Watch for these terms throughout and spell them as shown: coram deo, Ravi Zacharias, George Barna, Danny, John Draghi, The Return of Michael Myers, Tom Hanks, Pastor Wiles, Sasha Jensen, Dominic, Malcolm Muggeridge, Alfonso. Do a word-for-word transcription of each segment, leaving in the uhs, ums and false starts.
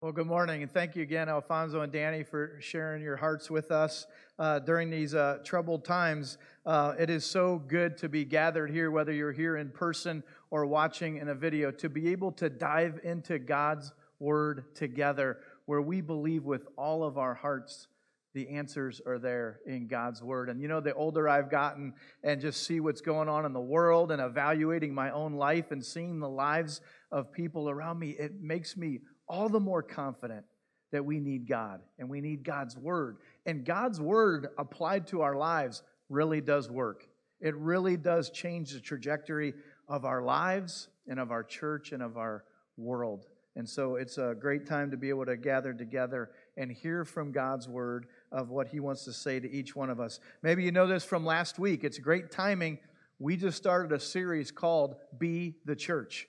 Well, good morning, and thank you again, Alfonso and Danny, for sharing your hearts with us uh, during these uh, troubled times. Uh, it is so good to be gathered here, whether you're here in person or watching in a video, to be able to dive into God's Word together, where we believe with all of our hearts the answers are there in God's Word. And you know, the older I've gotten and just see what's going on in the world and evaluating my own life and seeing the lives of people around me, it makes me all the more confident that we need God and we need God's Word. And God's Word applied to our lives really does work. It really does change the trajectory of our lives and of our church and of our world. And so it's a great time to be able to gather together and hear from God's Word of what He wants to say to each one of us. Maybe you know this from last week. It's great timing. We just started a series called Be the Church.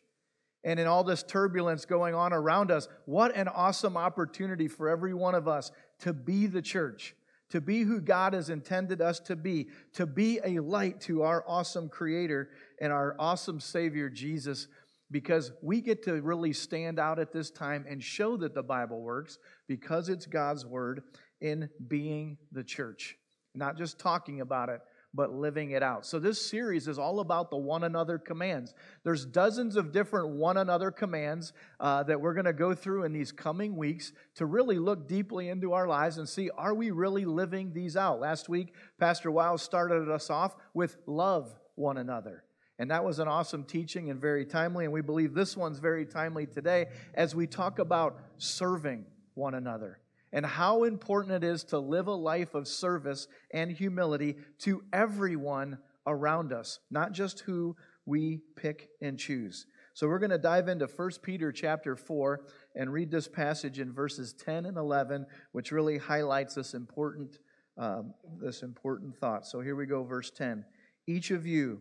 And in all this turbulence going on around us, what an awesome opportunity for every one of us to be the church, to be who God has intended us to be, to be a light to our awesome Creator and our awesome Savior, Jesus, because we get to really stand out at this time and show that the Bible works because it's God's Word in being the church, not just talking about it, but living it out. So this series is all about the one another commands. There's dozens of different one another commands uh, that we're going to go through in these coming weeks to really look deeply into our lives and see, are we really living these out? Last week, Pastor Wiles started us off with love one another. And that was an awesome teaching and very timely, and we believe this one's very timely today as we talk about serving one another, and how important it is to live a life of service and humility to everyone around us, not just who we pick and choose. So we're going to dive into First Peter chapter four and read this passage in verses ten and eleven, which really highlights this important, um, this important thought. So here we go, verse ten. Each of you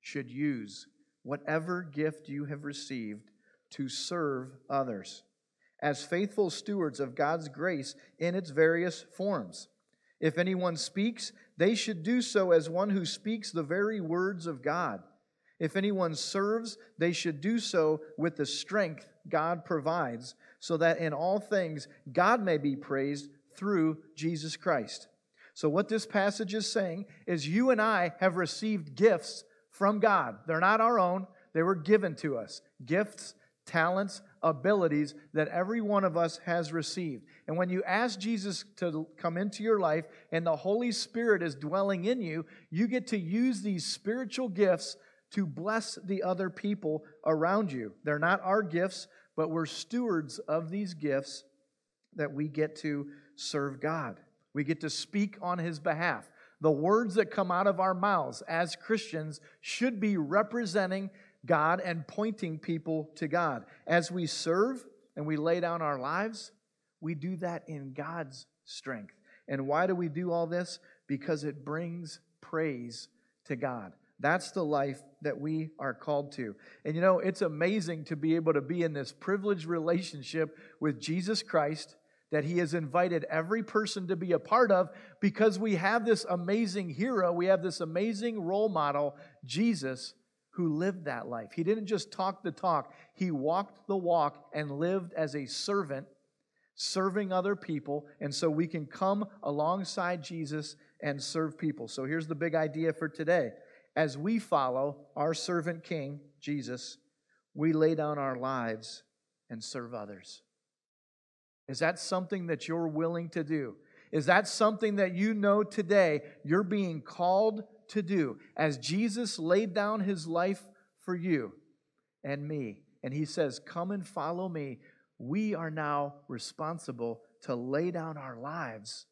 should use whatever gift you have received to serve others, as faithful stewards of God's grace in its various forms. If anyone speaks, they should do so as one who speaks the very words of God. If anyone serves, they should do so with the strength God provides, so that in all things God may be praised through Jesus Christ. So what this passage is saying is you and I have received gifts from God. They're not our own. They were given to us. Gifts, talents, abilities that every one of us has received. And when you ask Jesus to come into your life and the Holy Spirit is dwelling in you, you get to use these spiritual gifts to bless the other people around you. They're not our gifts, but we're stewards of these gifts that we get to serve God. We get to speak on His behalf. The words that come out of our mouths as Christians should be representing God and pointing people to God. As we serve and we lay down our lives, we do that in God's strength. And why do we do all this? Because it brings praise to God. That's the life that we are called to. And you know, it's amazing to be able to be in this privileged relationship with Jesus Christ that He has invited every person to be a part of, because we have this amazing hero, we have this amazing role model, Jesus, who lived that life. He didn't just talk the talk. He walked the walk and lived as a servant, serving other people. And so we can come alongside Jesus and serve people. So here's the big idea for today. As we follow our servant King, Jesus, we lay down our lives and serve others. Is that something that you're willing to do? Is that something that you know today you're being called to do? As Jesus laid down His life for you and me, and He says, come and follow me, we are now responsible to lay down our lives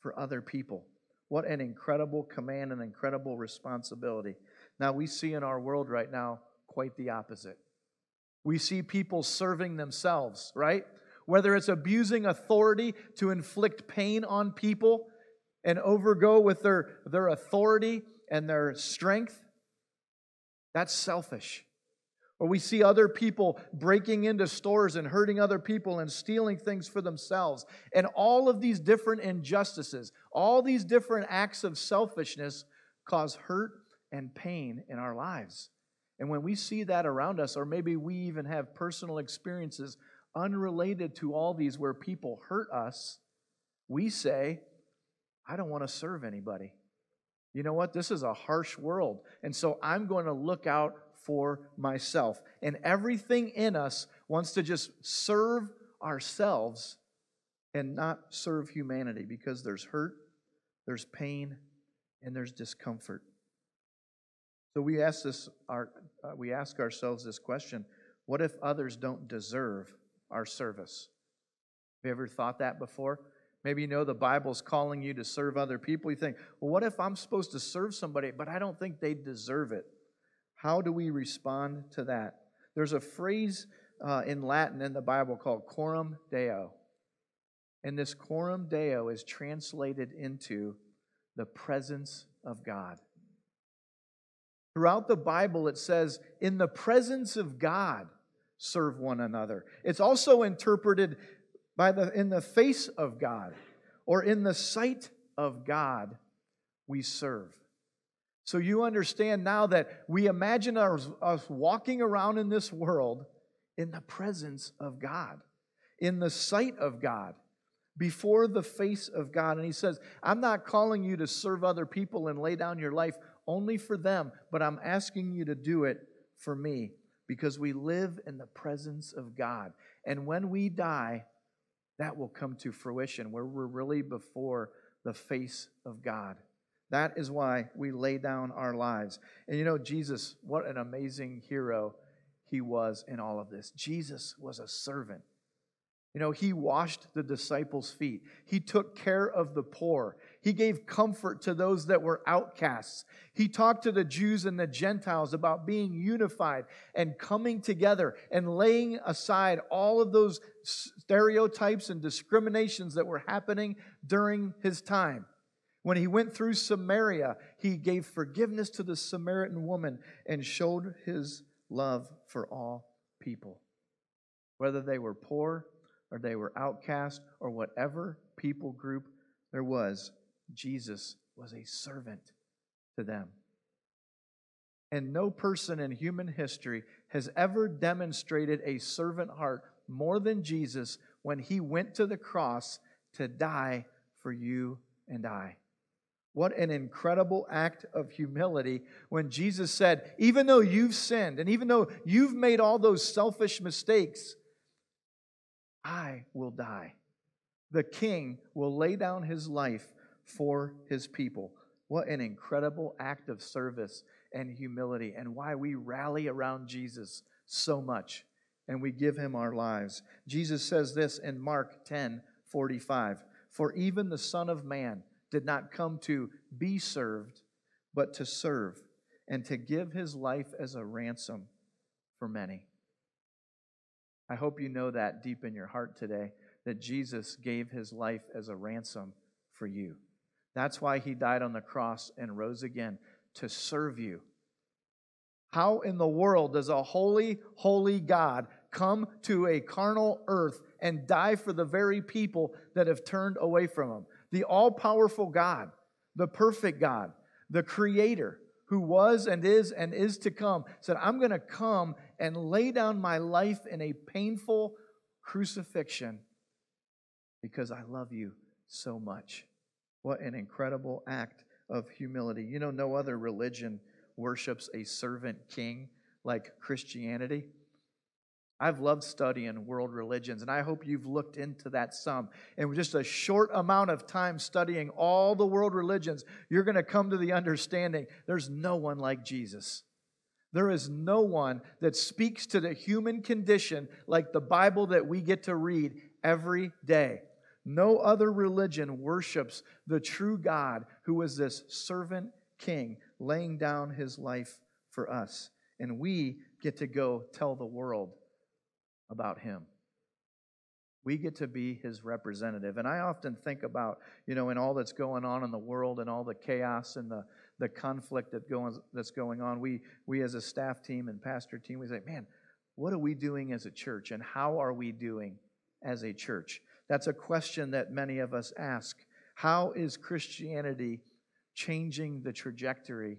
for other people. What an incredible command and incredible responsibility. Now, we see in our world right now quite the opposite. We see people serving themselves, right? Whether it's abusing authority to inflict pain on people and overgo with their, their authority and their strength, that's selfish. Or we see other people breaking into stores and hurting other people and stealing things for themselves. And all of these different injustices, all these different acts of selfishness cause hurt and pain in our lives. And when we see that around us, or maybe we even have personal experiences unrelated to all these where people hurt us, we say, I don't want to serve anybody. You know what? This is a harsh world. And so I'm going to look out for myself. And everything in us wants to just serve ourselves and not serve humanity, because there's hurt, there's pain, and there's discomfort. So we ask this, our, uh, we ask ourselves this question: what if others don't deserve our service? Have you ever thought that before? Maybe you know the Bible's calling you to serve other people. You think, well, what if I'm supposed to serve somebody, but I don't think they deserve it? How do we respond to that? There's a phrase uh, in Latin in the Bible called coram deo. And this coram deo is translated into the presence of God. Throughout the Bible, it says, in the presence of God, serve one another. It's also interpreted by the in the face of God, or in the sight of God, we serve. So you understand now that we imagine us walking around in this world in the presence of God, in the sight of God, before the face of God. And he says, I'm not calling you to serve other people and lay down your life only for them, but I'm asking you to do it for me, because we live in the presence of God. And when we die, that will come to fruition, where we're really before the face of God. That is why we lay down our lives. And you know, Jesus, what an amazing hero he was in all of this. Jesus was a servant. You know, he washed the disciples' feet. He took care of the poor. He gave comfort to those that were outcasts. He talked to the Jews and the Gentiles about being unified and coming together and laying aside all of those stereotypes and discriminations that were happening during his time. When he went through Samaria, he gave forgiveness to the Samaritan woman and showed his love for all people, whether they were poor or they were outcast, or whatever people group there was. Jesus was a servant to them. And no person in human history has ever demonstrated a servant heart more than Jesus when he went to the cross to die for you and I. What an incredible act of humility when Jesus said, even though you've sinned, and even though you've made all those selfish mistakes, I will die. The king will lay down his life for his people. What an incredible act of service and humility, and why we rally around Jesus so much and we give him our lives. Jesus says this in Mark ten forty-five, "For even the Son of Man did not come to be served, but to serve, and to give his life as a ransom for many." I hope you know that deep in your heart today, that Jesus gave his life as a ransom for you. That's why he died on the cross and rose again, to serve you. How in the world does a holy, holy God come to a carnal earth and die for the very people that have turned away from him? The all-powerful God, the perfect God, the Creator, who was and is and is to come, said, I'm going to come and lay down my life in a painful crucifixion because I love you so much. What an incredible act of humility. You know, no other religion worships a servant king like Christianity. I've loved studying world religions, and I hope you've looked into that some. And with just a short amount of time studying all the world religions, you're going to come to the understanding there's no one like Jesus. There is no one that speaks to the human condition like the Bible that we get to read every day. No other religion worships the true God, who is this servant king laying down his life for us. And we get to go tell the world about him. We get to be his representative. And I often think about, you know, in all that's going on in the world and all the chaos and the, the conflict that goes, that's going on, we, we as a staff team and pastor team, we say, man, what are we doing as a church, and how are we doing as a church? That's a question that many of us ask. How is Christianity changing the trajectory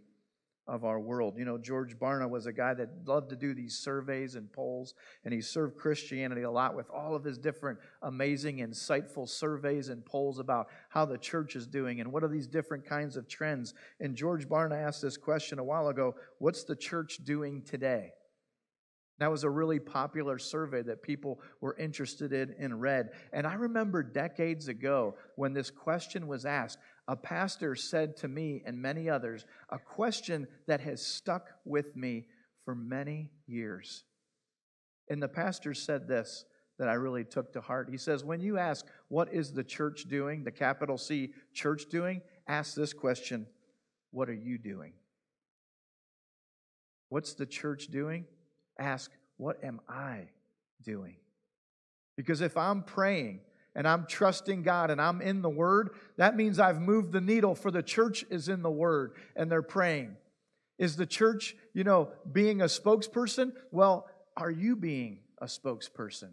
of our world. You know, George Barna was a guy that loved to do these surveys and polls, and he served Christianity a lot with all of his different amazing, insightful surveys and polls about how the church is doing and what are these different kinds of trends. And George Barna asked this question a while ago, what's the church doing today? That was a really popular survey that people were interested in and read. And I remember decades ago when this question was asked, a pastor said to me and many others, a question that has stuck with me for many years. And the pastor said this that I really took to heart. He says, when you ask, what is the church doing, the capital C church doing, ask this question, what are you doing? What's the church doing? Ask, what am I doing? Because if I'm praying and I'm trusting God and I'm in the Word, that means I've moved the needle, for the church is in the Word and they're praying. Is the church, you know, being a spokesperson? Well, are you being a spokesperson?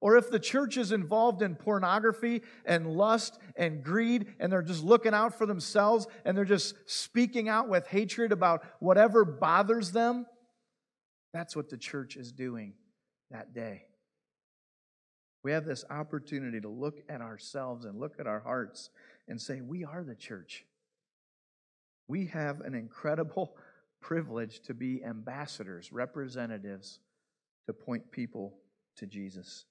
Or if the church is involved in pornography and lust and greed, and they're just looking out for themselves and they're just speaking out with hatred about whatever bothers them, that's what the church is doing that day. We have this opportunity to look at ourselves and look at our hearts and say, we are the church. We have an incredible privilege to be ambassadors, representatives, to point people to Jesus.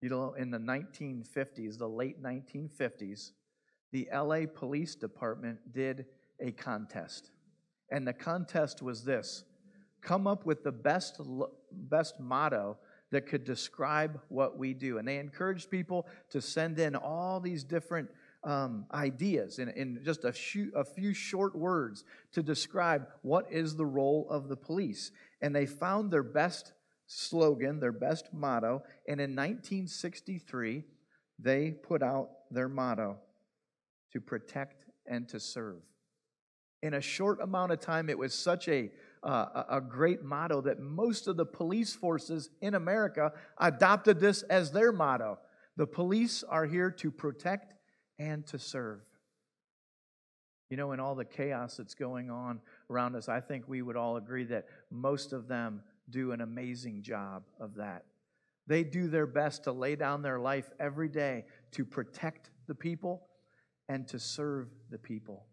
You know, in the nineteen fifties, the late nineteen fifties, the L A Police Department did a contest. And the contest was this: come up with the best best motto that could describe what we do. And they encouraged people to send in all these different um, ideas in, in just a few, a few short words to describe what is the role of the police. And they found their best slogan, their best motto, and in nineteen sixty-three, they put out their motto, to protect and to serve. In a short amount of time, it was such a Uh, a great motto that most of the police forces in America adopted this as their motto. The police are here to protect and to serve. You know, in all the chaos that's going on around us, I think we would all agree that most of them do an amazing job of that. They do their best to lay down their life every day to protect the people and to serve the people.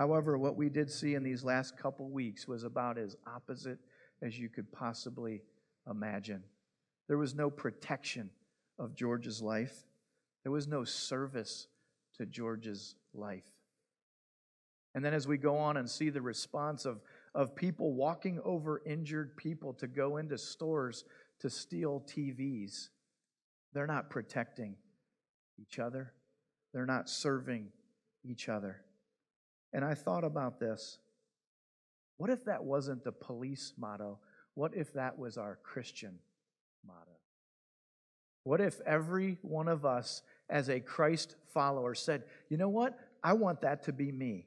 However, what we did see in these last couple weeks was about as opposite as you could possibly imagine. There was no protection of George's life. There was no service to George's life. And then as we go on and see the response of, of people walking over injured people to go into stores to steal T Vs, they're not protecting each other. They're not serving each other. And I thought about this. What if that wasn't the police motto? What if that was our Christian motto? What if every one of us as a Christ follower said, you know what? I want that to be me.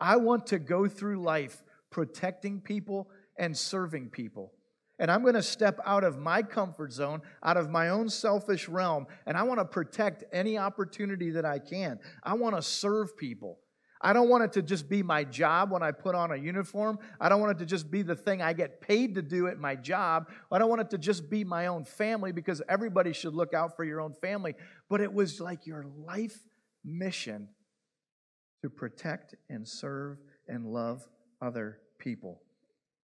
I want to go through life protecting people and serving people. And I'm going to step out of my comfort zone, out of my own selfish realm, and I want to protect any opportunity that I can. I want to serve people. I don't want it to just be my job when I put on a uniform. I don't want it to just be the thing I get paid to do at my job. I don't want it to just be my own family, because everybody should look out for your own family. But it was like your life mission to protect and serve and love other people.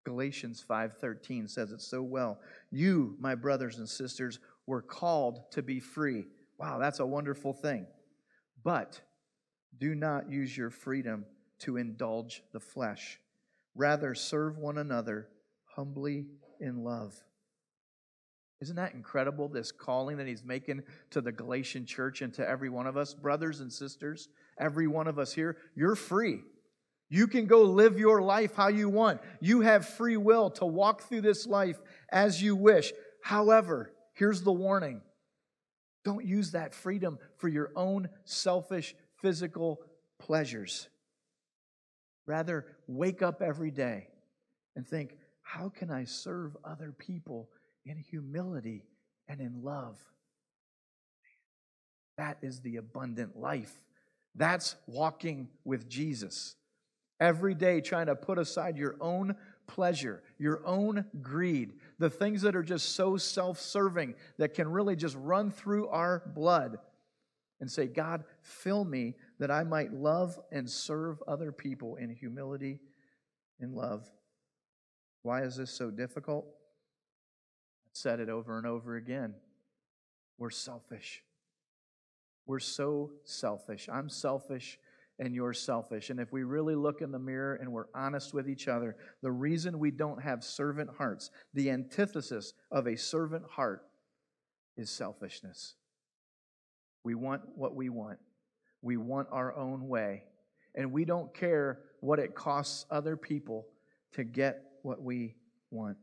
Galatians five thirteen says it so well. You, my brothers and sisters, were called to be free. Wow, that's a wonderful thing. But do not use your freedom to indulge the flesh. Rather, serve one another humbly in love. Isn't that incredible, this calling that he's making to the Galatian church and to every one of us? Brothers and sisters, every one of us here, you're free. You can go live your life how you want. You have free will to walk through this life as you wish. However, here's the warning. Don't use that freedom for your own selfish physical pleasures. Rather, wake up every day and think, how can I serve other people in humility and in love? That is the abundant life. That's walking with Jesus. Every day trying to put aside your own pleasure, your own greed, the things that are just so self-serving that can really just run through our blood, and say, God, fill me that I might love and serve other people in humility and love. Why is this so difficult? I've said it over and over again. We're selfish. We're so selfish. I'm selfish and you're selfish. And if we really look in the mirror and we're honest with each other, the reason we don't have servant hearts, the antithesis of a servant heart, is selfishness. We want what we want. We want our own way. And we don't care what it costs other people to get what we want.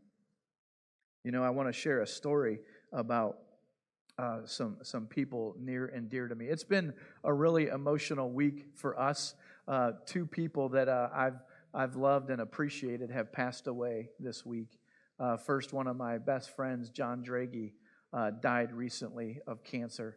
You know, I want to share a story about Uh, some some people near and dear to me. It's been a really emotional week for us. Uh, two people that uh, I've I've loved and appreciated have passed away this week. Uh, first, one of my best friends, John Draghi, uh, died recently of cancer,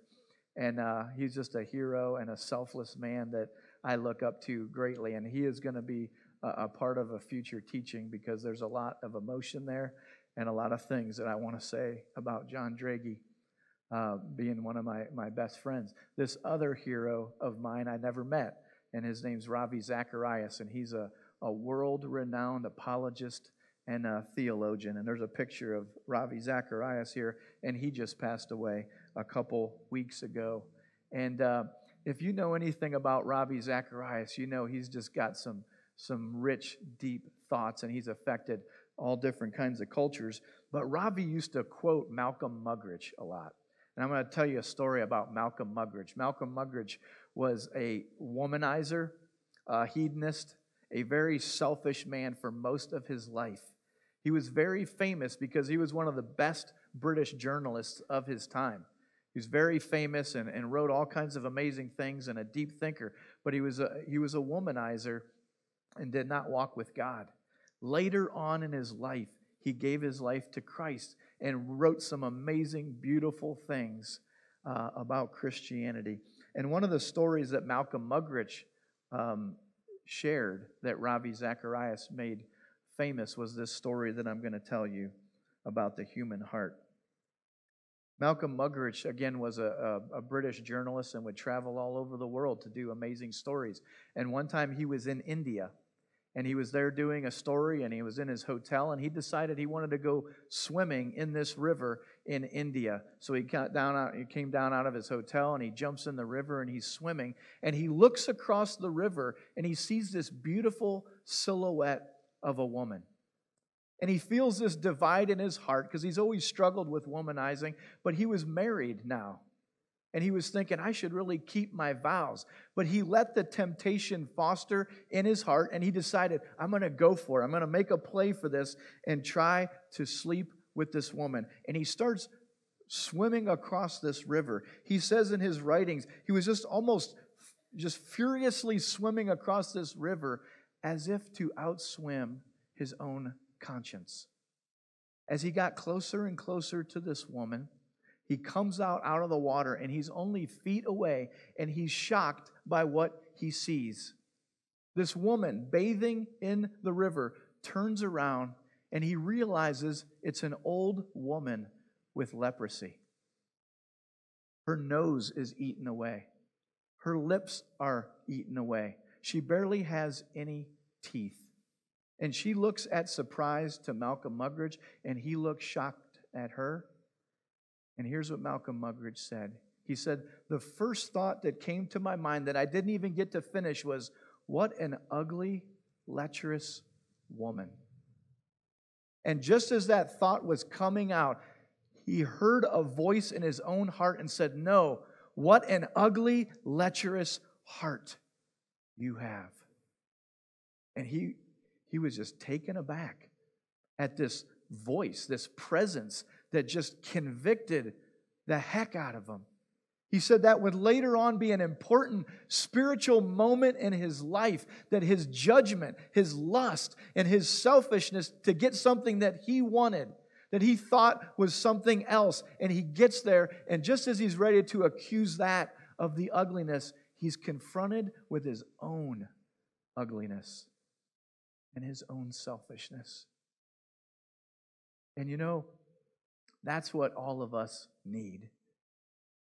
and uh, he's just a hero and a selfless man that I look up to greatly. And he is going to be a, a part of a future teaching because there's a lot of emotion there and a lot of things that I want to say about John Draghi. Uh, being one of my, my best friends. This other hero of mine I never met, and his name's Ravi Zacharias, and he's a, a world-renowned apologist and a theologian. And there's a picture of Ravi Zacharias here, and he just passed away a couple weeks ago. And uh, if you know anything about Ravi Zacharias, you know he's just got some, some rich, deep thoughts, and he's affected all different kinds of cultures. But Ravi used to quote Malcolm Muggeridge a lot. And I'm going to tell you a story about Malcolm Muggeridge. Malcolm Muggeridge was a womanizer, a hedonist, a very selfish man for most of his life. He was very famous because he was one of the best British journalists of his time. He was very famous and, and wrote all kinds of amazing things and a deep thinker. But he was a, he was a womanizer and did not walk with God. Later on in his life, he gave his life to Christ and wrote some amazing, beautiful things uh, about Christianity. And one of the stories that Malcolm Muggeridge um, shared that Ravi Zacharias made famous was this story that I'm going to tell you about the human heart. Malcolm Muggeridge, again, was a, a, a British journalist and would travel all over the world to do amazing stories. And one time he was in India, and he was there doing a story, and he was in his hotel, and he decided he wanted to go swimming in this river in India. So he got down out, he came down out of his hotel, and he jumps in the river, and he's swimming. And he looks across the river, and he sees this beautiful silhouette of a woman. And he feels this divide in his heart because he's always struggled with womanizing, but he was married now. And he was thinking, I should really keep my vows. But he let the temptation foster in his heart, and he decided, I'm going to go for it. I'm going to make a play for this and try to sleep with this woman. And he starts swimming across this river. He says in his writings, he was just almost just furiously swimming across this river as if to outswim his own conscience. As he got closer and closer to this woman, he comes out, out of the water, and he's only feet away, and he's shocked by what he sees. This woman, bathing in the river, turns around, and he realizes it's an old woman with leprosy. Her nose is eaten away. Her lips are eaten away. She barely has any teeth. And she looks at surprise to Malcolm Muggeridge, and he looks shocked at her. And here's what Malcolm Muggeridge said. He said, the first thought that came to my mind that I didn't even get to finish was, what an ugly, lecherous woman. And just as that thought was coming out, he heard a voice in his own heart and said, no, what an ugly, lecherous heart you have. And he, he was just taken aback at this voice, this presence that just convicted the heck out of him. He said that would later on be an important spiritual moment in his life, that his judgment, his lust, and his selfishness to get something that he wanted, that he thought was something else, and he gets there, and just as he's ready to accuse that of the ugliness, he's confronted with his own ugliness and his own selfishness. And you know, that's what all of us need.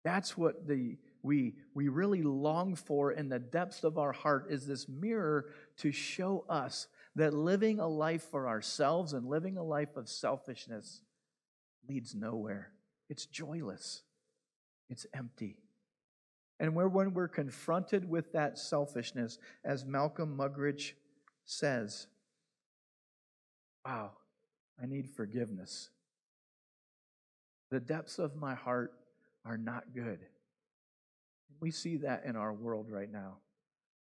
That's what the we we really long for in the depths of our heart, is this mirror to show us that living a life for ourselves and living a life of selfishness leads nowhere. It's joyless. It's empty. And where when we're confronted with that selfishness, as Malcolm Muggeridge says, wow, I need forgiveness. The depths of my heart are not good. We see that in our world right now.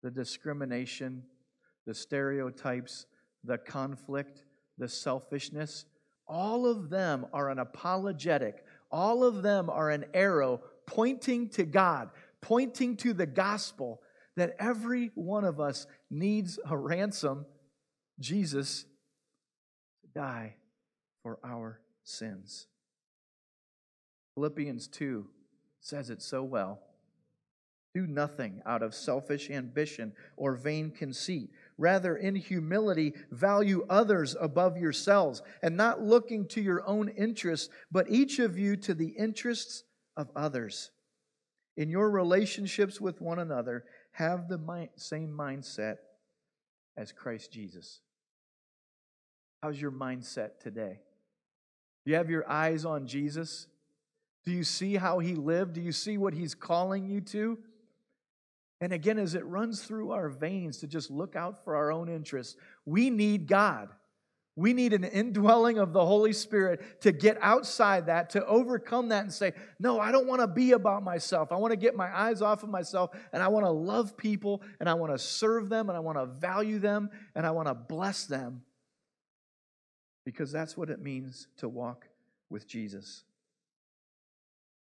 The discrimination, the stereotypes, the conflict, the selfishness, all of them are an apologetic. All of them are an arrow pointing to God, pointing to the gospel, that every one of us needs a ransom, Jesus, to die for our sins. Philippians two says it so well. Do nothing out of selfish ambition or vain conceit. Rather, in humility, value others above yourselves, and not looking to your own interests, but each of you to the interests of others. In your relationships with one another, have the mi- same mindset as Christ Jesus. How's your mindset today? Do you have your eyes on Jesus? Do you see how he lived? Do you see what he's calling you to? And again, as it runs through our veins to just look out for our own interests, we need God. We need an indwelling of the Holy Spirit to get outside that, to overcome that and say, no, I don't want to be about myself. I want to get my eyes off of myself, and I want to love people, and I want to serve them, and I want to value them, and I want to bless them. Because that's what it means to walk with Jesus.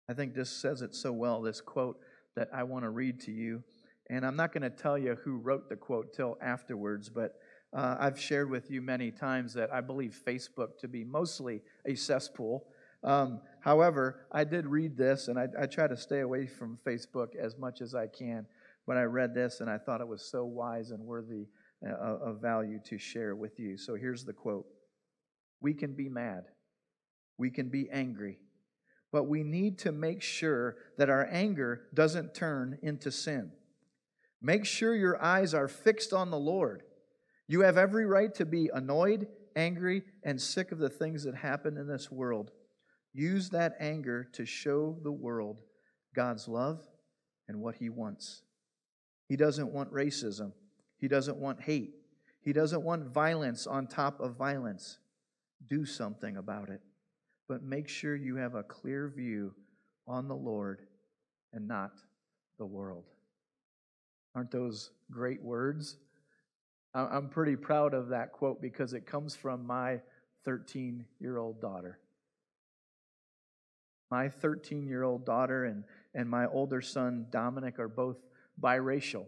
I think this says it so well, this quote that I want to read to you. And I'm not going to tell you who wrote the quote till afterwards, but uh, I've shared with you many times that I believe Facebook to be mostly a cesspool. Um, however, I did read this, and I, I try to stay away from Facebook as much as I can, but I read this, and I thought it was so wise and worthy of value to share with you. So here's the quote. We can be mad. We can be angry. But we need to make sure that our anger doesn't turn into sin. Make sure your eyes are fixed on the Lord. You have every right to be annoyed, angry, and sick of the things that happen in this world. Use that anger to show the world God's love and what He wants. He doesn't want racism. He doesn't want hate. He doesn't want violence on top of violence. Do something about it. But make sure you have a clear view on the Lord and not the world. Aren't those great words? I'm pretty proud of that quote because it comes from my thirteen-year-old daughter. My thirteen-year-old daughter and, and my older son, Dominic, are both biracial.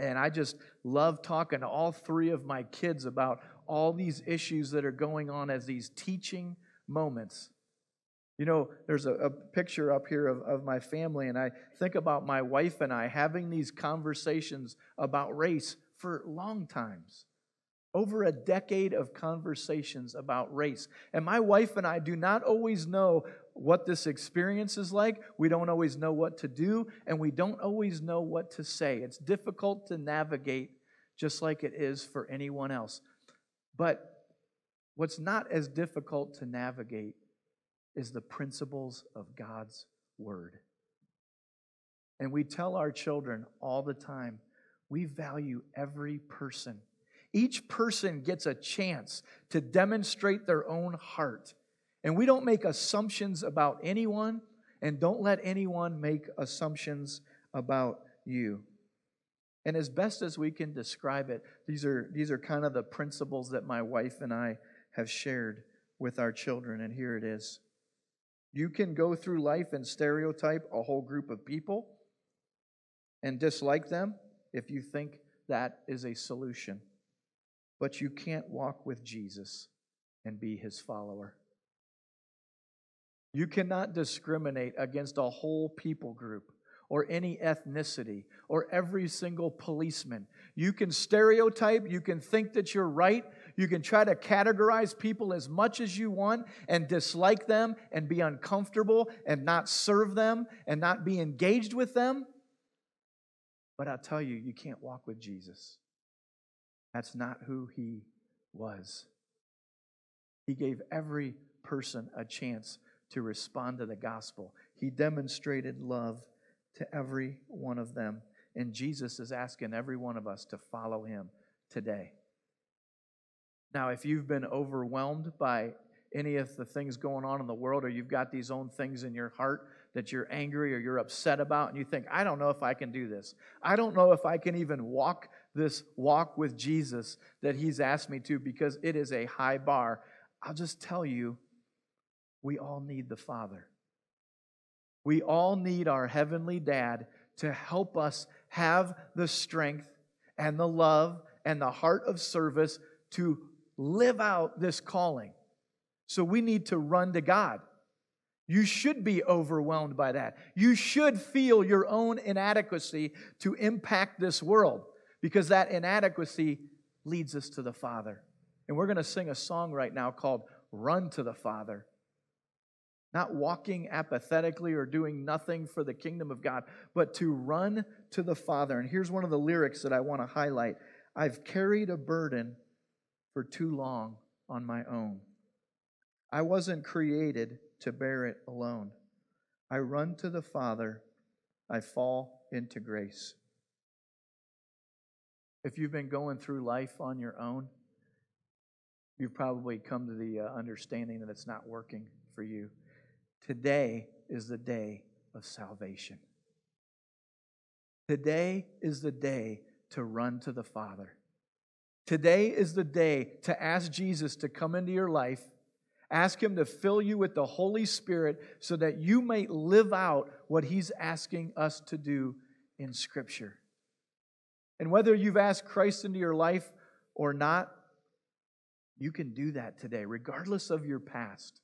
And I just love talking to all three of my kids about all these issues that are going on as these teaching moments. You know, there's a, a picture up here of, of my family, and I think about my wife and I having these conversations about race for long times. Over a decade of conversations about race. And my wife and I do not always know what this experience is like. We don't always know what to do, and we don't always know what to say. It's difficult to navigate, just like it is for anyone else. But what's not as difficult to navigate is the principles of God's Word. And we tell our children all the time, we value every person. Each person gets a chance to demonstrate their own heart. And we don't make assumptions about anyone, and don't let anyone make assumptions about you. And as best as we can describe it, these are, these are kind of the principles that my wife and I have shared with our children, and here it is. You can go through life and stereotype a whole group of people and dislike them if you think that is a solution. But you can't walk with Jesus and be his follower. You cannot discriminate against a whole people group or any ethnicity or every single policeman. You can stereotype, you can think that you're right, you can try to categorize people as much as you want and dislike them and be uncomfortable and not serve them and not be engaged with them. But I'll tell you, you can't walk with Jesus. That's not who he was. He gave every person a chance to respond to the gospel. He demonstrated love to every one of them. And Jesus is asking every one of us to follow him today. Now, if you've been overwhelmed by any of the things going on in the world, or you've got these own things in your heart that you're angry or you're upset about, and you think, I don't know if I can do this. I don't know if I can even walk this walk with Jesus that he's asked me to, because it is a high bar. I'll just tell you, we all need the Father. We all need our heavenly Dad to help us have the strength and the love and the heart of service to live out this calling. So we need to run to God. You should be overwhelmed by that. You should feel your own inadequacy to impact this world, because that inadequacy leads us to the Father. And we're going to sing a song right now called Run to the Father. Not walking apathetically or doing nothing for the kingdom of God, but to run to the Father. And here's one of the lyrics that I want to highlight. I've carried a burden for too long on my own. I wasn't created to bear it alone. I run to the Father. I fall into grace. If you've been going through life on your own, you've probably come to the uh, understanding that it's not working for you. Today is the day of salvation. Today is the day to run to the Father. Today is the day to ask Jesus to come into your life. Ask him to fill you with the Holy Spirit so that you may live out what he's asking us to do in Scripture. And whether you've asked Christ into your life or not, you can do that today, regardless of your past.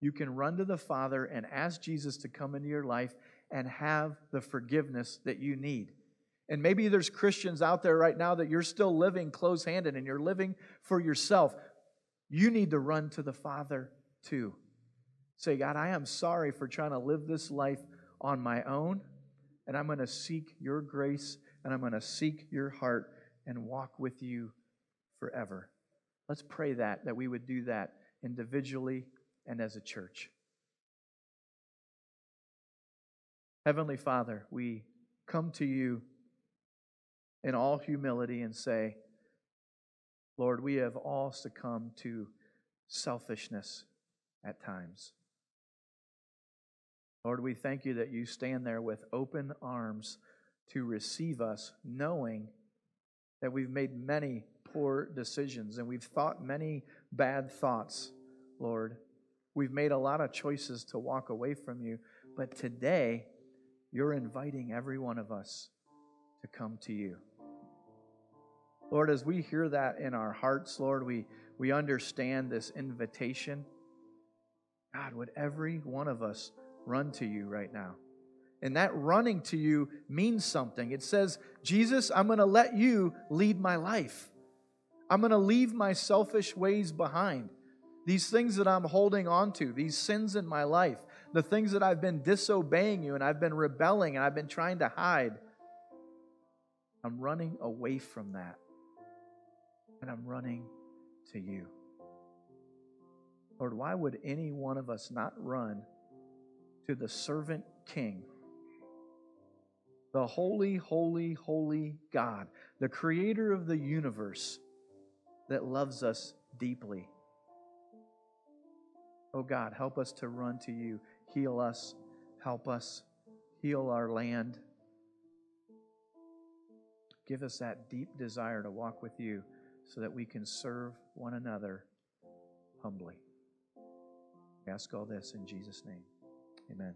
You can run to the Father and ask Jesus to come into your life and have the forgiveness that you need. And maybe there's Christians out there right now that you're still living close-handed and you're living for yourself. You need to run to the Father too. Say, God, I am sorry for trying to live this life on my own, and I'm going to seek your grace, and I'm going to seek your heart and walk with you forever. Let's pray that, that we would do that individually and as a church. Heavenly Father, we come to you in all humility and say, Lord, we have all succumbed to selfishness at times. Lord, we thank you that you stand there with open arms to receive us, knowing that we've made many poor decisions and we've thought many bad thoughts, Lord. We've made a lot of choices to walk away from you, but today you're inviting every one of us to come to you. Lord, as we hear that in our hearts, Lord, we, we understand this invitation. God, would every one of us run to you right now? And that running to you means something. It says, Jesus, I'm going to let you lead my life. I'm going to leave my selfish ways behind. These things that I'm holding on to, these sins in my life, the things that I've been disobeying you and I've been rebelling and I've been trying to hide, I'm running away from that. And I'm running to you. Lord, why would any one of us not run to the servant King, the holy, holy, holy God, the creator of the universe that loves us deeply? Oh God, help us to run to you. Heal us. Help us. Heal our land. Give us that deep desire to walk with you so that we can serve one another humbly. We ask all this in Jesus' name. Amen.